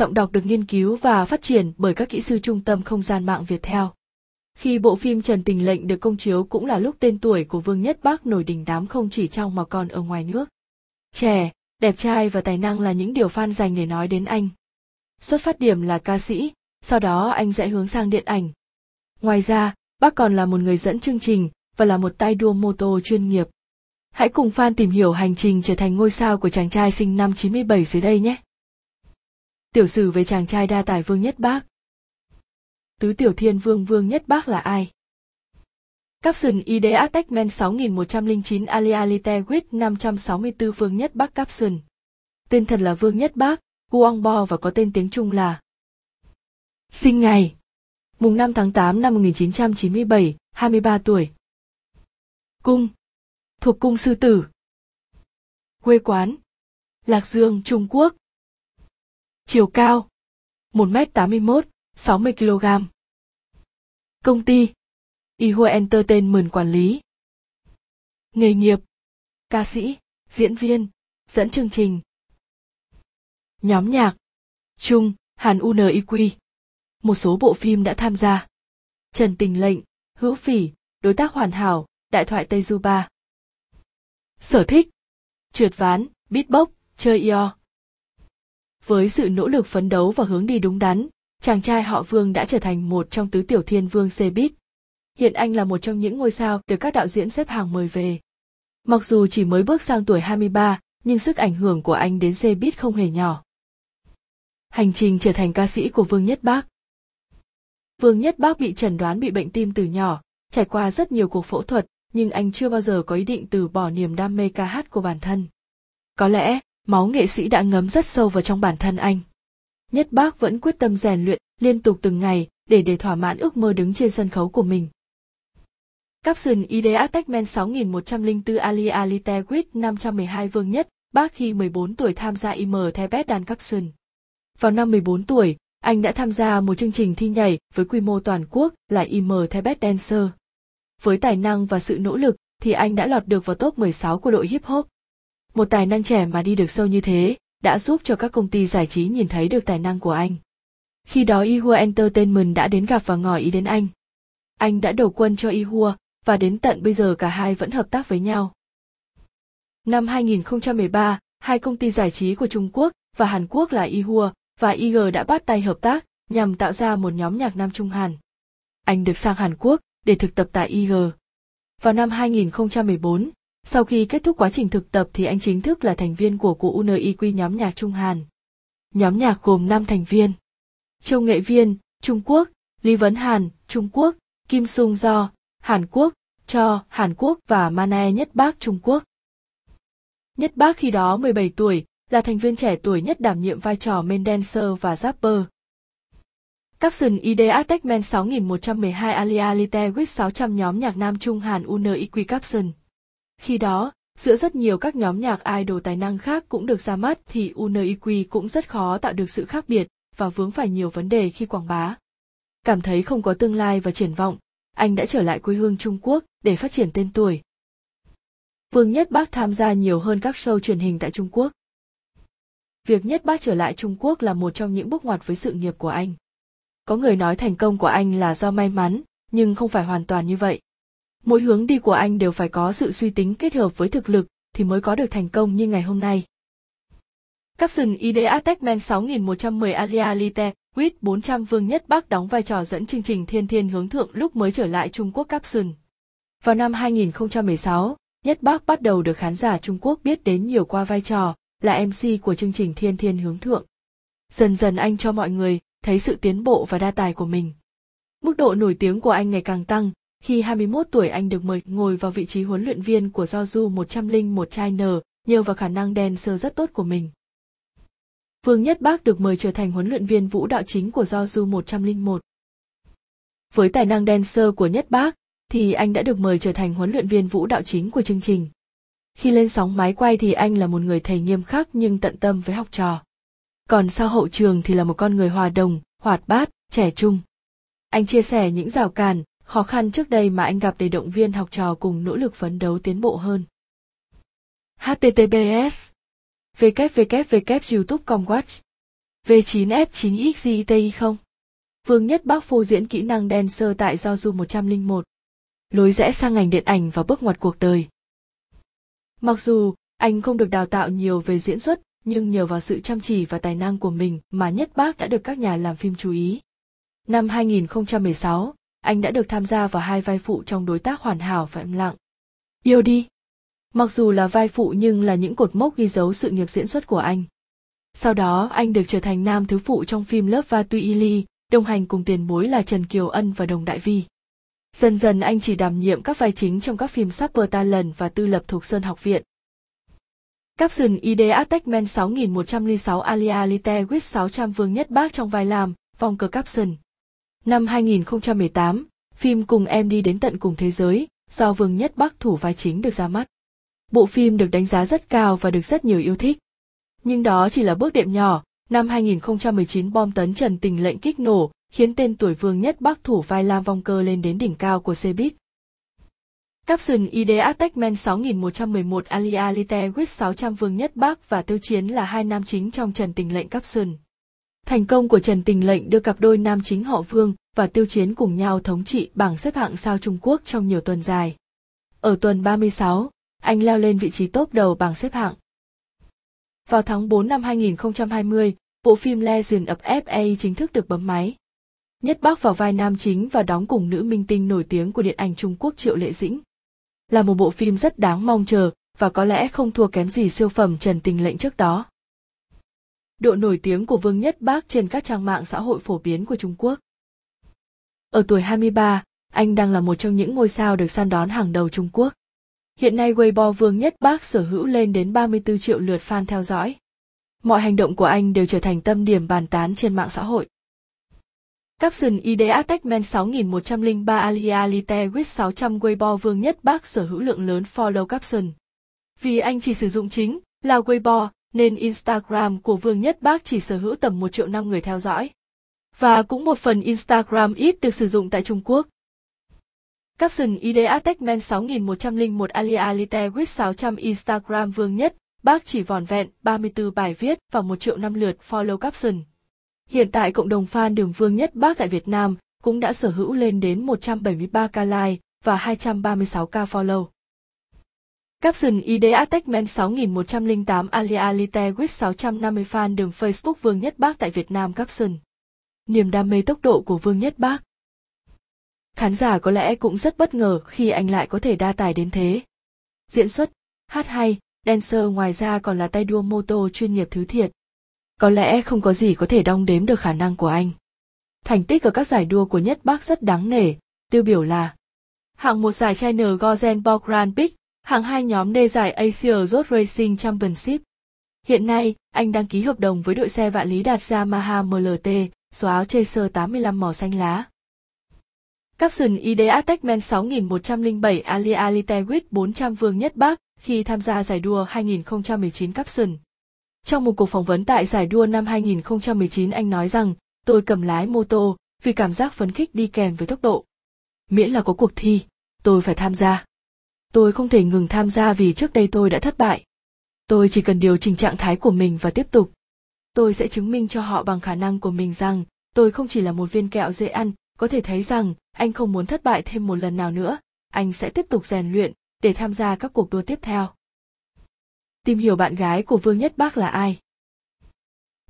Giọng đọc được nghiên cứu và phát triển bởi các kỹ sư Trung tâm Không gian mạng Việt Theo. Khi bộ phim Trần Tình Lệnh được công chiếu cũng là lúc tên tuổi của Vương Nhất Bắc nổi đình đám không chỉ trong mà còn ở ngoài nước. Trẻ, đẹp trai và tài năng là những điều fan dành để nói đến anh. Xuất phát điểm là ca sĩ, sau đó anh sẽ hướng sang điện ảnh. Ngoài ra, Bắc còn là một người dẫn chương trình và là một tay đua mô tô chuyên nghiệp. Hãy cùng fan tìm hiểu hành trình trở thành ngôi sao của chàng trai sinh năm 97 dưới đây nhé. Tiểu sử về chàng trai đa tài Vương Nhất Bắc. Tứ tiểu thiên vương Vương Nhất Bắc là ai? Caption ID Attack Men 6109 Ali Alite Wit 564 Vương Nhất Bắc Caption. Tên thật là Vương Nhất Bắc, Guang Bo và có tên tiếng Trung là. Sinh ngày mùng 5 tháng 8 năm 1997, 23 tuổi. Cung thuộc cung Sư Tử. Quê quán Lạc Dương, Trung Quốc. Chiều cao 1m81, 60kg. Công ty Yhue Entertainment quản lý. Nghề nghiệp ca sĩ, diễn viên, dẫn chương trình. Nhóm nhạc Trung, Hàn Uniq. Một số bộ phim đã tham gia: Trần Tình Lệnh, Hữu Phỉ, Đối tác hoàn hảo, Đại thoại Tây Du Ba. Sở thích trượt ván, beatbox, chơi yo. Với sự nỗ lực phấn đấu và hướng đi đúng đắn, chàng trai họ Vương đã trở thành một trong tứ tiểu thiên vương Cbiz. Hiện anh là một trong những ngôi sao được các đạo diễn xếp hàng mời về. Mặc dù chỉ mới bước sang tuổi 23, nhưng sức ảnh hưởng của anh đến Cbiz không hề nhỏ. Hành trình trở thành ca sĩ của Vương Nhất Bắc. Vương Nhất Bắc bị chẩn đoán bị bệnh tim từ nhỏ, trải qua rất nhiều cuộc phẫu thuật, nhưng anh chưa bao giờ có ý định từ bỏ niềm đam mê ca hát của bản thân. Có lẽ, máu nghệ sĩ đã ngấm rất sâu vào trong bản thân anh. Nhất Bắc vẫn quyết tâm rèn luyện liên tục từng ngày để thỏa mãn ước mơ đứng trên sân khấu của mình. Caption ID Attackman 6104 Ali Alite Wit 512 Vương Nhất Bắc khi 14 tuổi tham gia IM Thebet Dan Caption. Vào năm 14 tuổi, anh đã tham gia một chương trình thi nhảy với quy mô toàn quốc là IM Thebet Dancer. Với tài năng và sự nỗ lực thì anh đã lọt được vào top 16 của đội hip hop. Một tài năng trẻ mà đi được sâu như thế đã giúp cho các công ty giải trí nhìn thấy được tài năng của anh. Khi đó Yhue Entertainment đã đến gặp và ngỏ ý đến anh. Anh đã đầu quân cho Yhue và đến tận bây giờ cả hai vẫn hợp tác với nhau. Năm 2013, hai công ty giải trí của Trung Quốc và Hàn Quốc là Yhue và IG đã bắt tay hợp tác nhằm tạo ra một nhóm nhạc Nam Trung Hàn. Anh được sang Hàn Quốc để thực tập tại IG. Vào năm 2014, sau khi kết thúc quá trình thực tập thì anh chính thức là thành viên của UNIQ nhóm nhạc Trung Hàn. Nhóm nhạc gồm 5 thành viên: Châu Nghệ Viên, Trung Quốc, Lý Vấn Hàn, Trung Quốc, Kim Sung Do, Hàn Quốc, Cho, Hàn Quốc và Manae Nhất Bắc, Trung Quốc. Nhất Bắc khi đó 17 tuổi, là thành viên trẻ tuổi nhất đảm nhiệm vai trò main dancer và rapper. Caption ID Attackman 6112 Ali Alite with 600 nhóm nhạc Nam Trung Hàn UNIQ Caption. Khi đó, giữa rất nhiều các nhóm nhạc idol tài năng khác cũng được ra mắt thì UNIQ cũng rất khó tạo được sự khác biệt và vướng phải nhiều vấn đề khi quảng bá. Cảm thấy không có tương lai và triển vọng, anh đã trở lại quê hương Trung Quốc để phát triển tên tuổi. Vương Nhất Bắc tham gia nhiều hơn các show truyền hình tại Trung Quốc. Việc Nhất Bắc trở lại Trung Quốc là một trong những bước ngoặt với sự nghiệp của anh. Có người nói thành công của anh là do may mắn, nhưng không phải hoàn toàn như vậy. Mỗi hướng đi của anh đều phải có sự suy tính kết hợp với thực lực thì mới có được thành công như ngày hôm nay. Caption ID Attackman 6110 Ali Alite Wit 400 Vương Nhất Bắc đóng vai trò dẫn chương trình Thiên Thiên Hướng Thượng lúc mới trở lại Trung Quốc Caption. Vào năm 2016, Nhất Bắc bắt đầu được khán giả Trung Quốc biết đến nhiều qua vai trò là MC của chương trình Thiên Thiên Hướng Thượng. Dần dần anh cho mọi người thấy sự tiến bộ và đa tài của mình. Mức độ nổi tiếng của anh ngày càng tăng. Khi 21 tuổi anh được mời ngồi vào vị trí huấn luyện viên của Jeju 101 China nhờ vào khả năng dancer rất tốt của mình. Vương Nhất Bắc được mời trở thành huấn luyện viên vũ đạo chính của Jeju 101. Với tài năng dancer của Nhất Bắc thì anh đã được mời trở thành huấn luyện viên vũ đạo chính của chương trình. Khi lên sóng máy quay thì anh là một người thầy nghiêm khắc nhưng tận tâm với học trò. Còn sau hậu trường thì là một con người hòa đồng, hoạt bát, trẻ trung. Anh chia sẻ những rào cản, khó khăn trước đây mà anh gặp để động viên học trò cùng nỗ lực phấn đấu tiến bộ hơn. https://youtube.com/watch V9F9XJTI không? Vương Nhất Bắc phô diễn kỹ năng dancer tại Joju 101. Lối rẽ sang ngành điện ảnh và bước ngoặt cuộc đời. Mặc dù anh không được đào tạo nhiều về diễn xuất, nhưng nhờ vào sự chăm chỉ và tài năng của mình mà Nhất Bắc đã được các nhà làm phim chú ý. Năm 2016, anh đã được tham gia vào hai vai phụ trong Đối tác hoàn hảo và Im lặng. Yêu đi. Mặc dù là vai phụ nhưng là những cột mốc ghi dấu sự nghiệp diễn xuất của anh. Sau đó anh được trở thành nam thứ phụ trong phim Lớp Va Tuy Ili, đồng hành cùng tiền bối là Trần Kiều Ân và Đồng Đại Vi. Dần dần anh chỉ đảm nhiệm các vai chính trong các phim Super Talent và Tư Lập Thục Sơn Học Viện. Caption ID Aztec Men 6106 Alia Lite with 600 Vương Nhất Bắc trong vai làm, vòng cờ caption. Năm 2018, phim Cùng Em Đi Đến Tận Cùng Thế Giới do Vương Nhất Bắc thủ vai chính được ra mắt. Bộ phim được đánh giá rất cao và được rất nhiều yêu thích. Nhưng đó chỉ là bước đệm nhỏ. Năm 2019 bom tấn Trần Tình Lệnh kích nổ, khiến tên tuổi Vương Nhất Bắc thủ vai Lam Vong Cơ lên đến đỉnh cao của Cbiz. Caption ID Aztec Men 6111 Alia Lite with 600 Vương Nhất Bắc và Tiêu Chiến là hai nam chính trong Trần Tình Lệnh caption. Thành công của Trần Tình Lệnh đưa cặp đôi nam chính họ Vương và Tiêu Chiến cùng nhau thống trị bảng xếp hạng sao Trung Quốc trong nhiều tuần dài. Ở tuần 36, anh leo lên vị trí top đầu bảng xếp hạng. Vào tháng 4 năm 2020, bộ phim Legend of FA chính thức được bấm máy. Nhất Bắc vào vai nam chính và đóng cùng nữ minh tinh nổi tiếng của điện ảnh Trung Quốc Triệu Lệ Dĩnh. Là một bộ phim rất đáng mong chờ và có lẽ không thua kém gì siêu phẩm Trần Tình Lệnh trước đó. Độ nổi tiếng của Vương Nhất Bắc trên các trang mạng xã hội phổ biến của Trung Quốc. Ở tuổi 23, anh đang là một trong những ngôi sao được săn đón hàng đầu Trung Quốc. Hiện nay Weibo Vương Nhất Bắc sở hữu lên đến 34 triệu lượt fan theo dõi. Mọi hành động của anh đều trở thành tâm điểm bàn tán trên mạng xã hội. Caption ID Aztec Men 6103 Alia Lite with 600 Weibo Vương Nhất Bắc sở hữu lượng lớn follow caption. Vì anh chỉ sử dụng chính là Weibo nên Instagram của Vương Nhất Bắc chỉ sở hữu tầm 1 triệu 5 người theo dõi. Và cũng một phần Instagram ít được sử dụng tại Trung Quốc. Caption ID Aztec Men 6101 Alia Lite with 600 Instagram Vương Nhất Bắc chỉ vòn vẹn 34 bài viết và 1 triệu 5 lượt follow caption. Hiện tại cộng đồng fan đường Vương Nhất Bắc tại Việt Nam cũng đã sở hữu lên đến 173k like và 236k follow. Caption ID Aztec Men 6108 Alia Lite with 650 fan đường Facebook Vương Nhất Bắc tại Việt Nam caption. Niềm đam mê tốc độ của Vương Nhất Bắc. Khán giả có lẽ cũng rất bất ngờ khi anh lại có thể đa tài đến thế. Diễn xuất, hát hay, dancer, ngoài ra còn là tay đua mô tô chuyên nghiệp thứ thiệt. Có lẽ không có gì có thể đong đếm được khả năng của anh. Thành tích ở các giải đua của Nhất Bắc rất đáng nể, tiêu biểu là hạng 1 giải China Gosenbo Grand Prix, hạng 2 nhóm D giải Asia Road Racing Championship. Hiện nay, anh đang ký hợp đồng với đội xe vạn lý đạt Yamaha MLT, số áo Chaser 85 màu xanh lá. Caption ID Aztec Men 6107 Alia Lite with 400 Vương Nhất Bắc khi tham gia giải đua 2019 caption. Trong một cuộc phỏng vấn tại giải đua năm 2019 anh nói rằng, tôi cầm lái mô tô vì cảm giác phấn khích đi kèm với tốc độ. Miễn là có cuộc thi, tôi phải tham gia. Tôi không thể ngừng tham gia vì trước đây tôi đã thất bại. Tôi chỉ cần điều chỉnh trạng thái của mình và tiếp tục. Tôi sẽ chứng minh cho họ bằng khả năng của mình rằng tôi không chỉ là một viên kẹo dễ ăn, có thể thấy rằng anh không muốn thất bại thêm một lần nào nữa, anh sẽ tiếp tục rèn luyện để tham gia các cuộc đua tiếp theo. Tìm hiểu bạn gái của Vương Nhất Bắc là ai?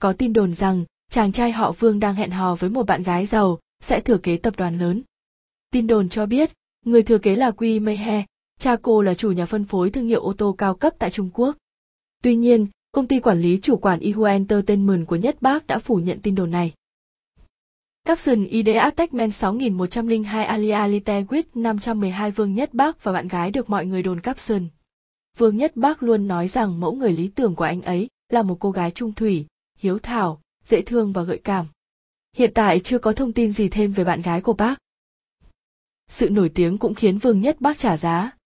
Có tin đồn rằng chàng trai họ Vương đang hẹn hò với một bạn gái giàu sẽ thừa kế tập đoàn lớn. Tin đồn cho biết người thừa kế là Quy Mei He, cha cô là chủ nhà phân phối thương hiệu ô tô cao cấp tại Trung Quốc. Tuy nhiên, công ty quản lý chủ quản Yihua Entertainment của Nhất Bắc đã phủ nhận tin đồn này. Caption ID Aztec Men 6102 Alia Lite with 512 Vương Nhất Bắc và bạn gái được mọi người đồn caption. Vương Nhất Bắc luôn nói rằng mẫu người lý tưởng của anh ấy là một cô gái trung thủy, hiếu thảo, dễ thương và gợi cảm. Hiện tại chưa có thông tin gì thêm về bạn gái của Bắc. Sự nổi tiếng cũng khiến Vương Nhất Bắc trả giá.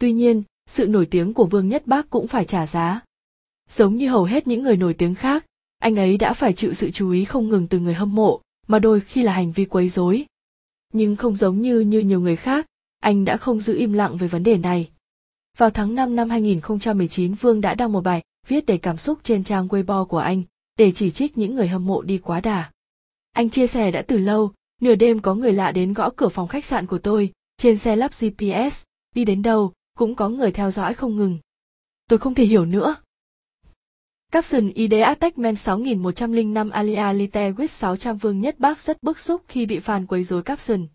Tuy nhiên, sự nổi tiếng của Vương Nhất Bắc cũng phải trả giá. Giống như hầu hết những người nổi tiếng khác, anh ấy đã phải chịu sự chú ý không ngừng từ người hâm mộ, mà đôi khi là hành vi quấy rối. Nhưng không giống như nhiều người khác, anh đã không giữ im lặng về vấn đề này. Vào tháng 5 năm 2019, Vương đã đăng một bài viết đầy cảm xúc trên trang Weibo của anh, để chỉ trích những người hâm mộ đi quá đà. Anh chia sẻ đã từ lâu, nửa đêm có người lạ đến gõ cửa phòng khách sạn của tôi, trên xe lắp GPS, đi đến đâu cũng có người theo dõi không ngừng. Tôi không thể hiểu nữa. Caption ID Attackman 6105 Alia Litewit 600 Vương Nhất Bác rất bức xúc khi bị fan quấy rối caption.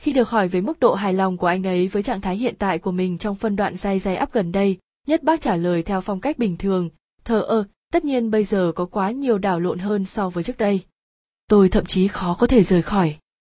Khi được hỏi về mức độ hài lòng của anh ấy với trạng thái hiện tại của mình trong phân đoạn dai áp gần đây, Nhất Bác trả lời theo phong cách bình thường, thờ ơ, tất nhiên bây giờ có quá nhiều đảo lộn hơn so với trước đây. Tôi thậm chí khó có thể rời khỏi.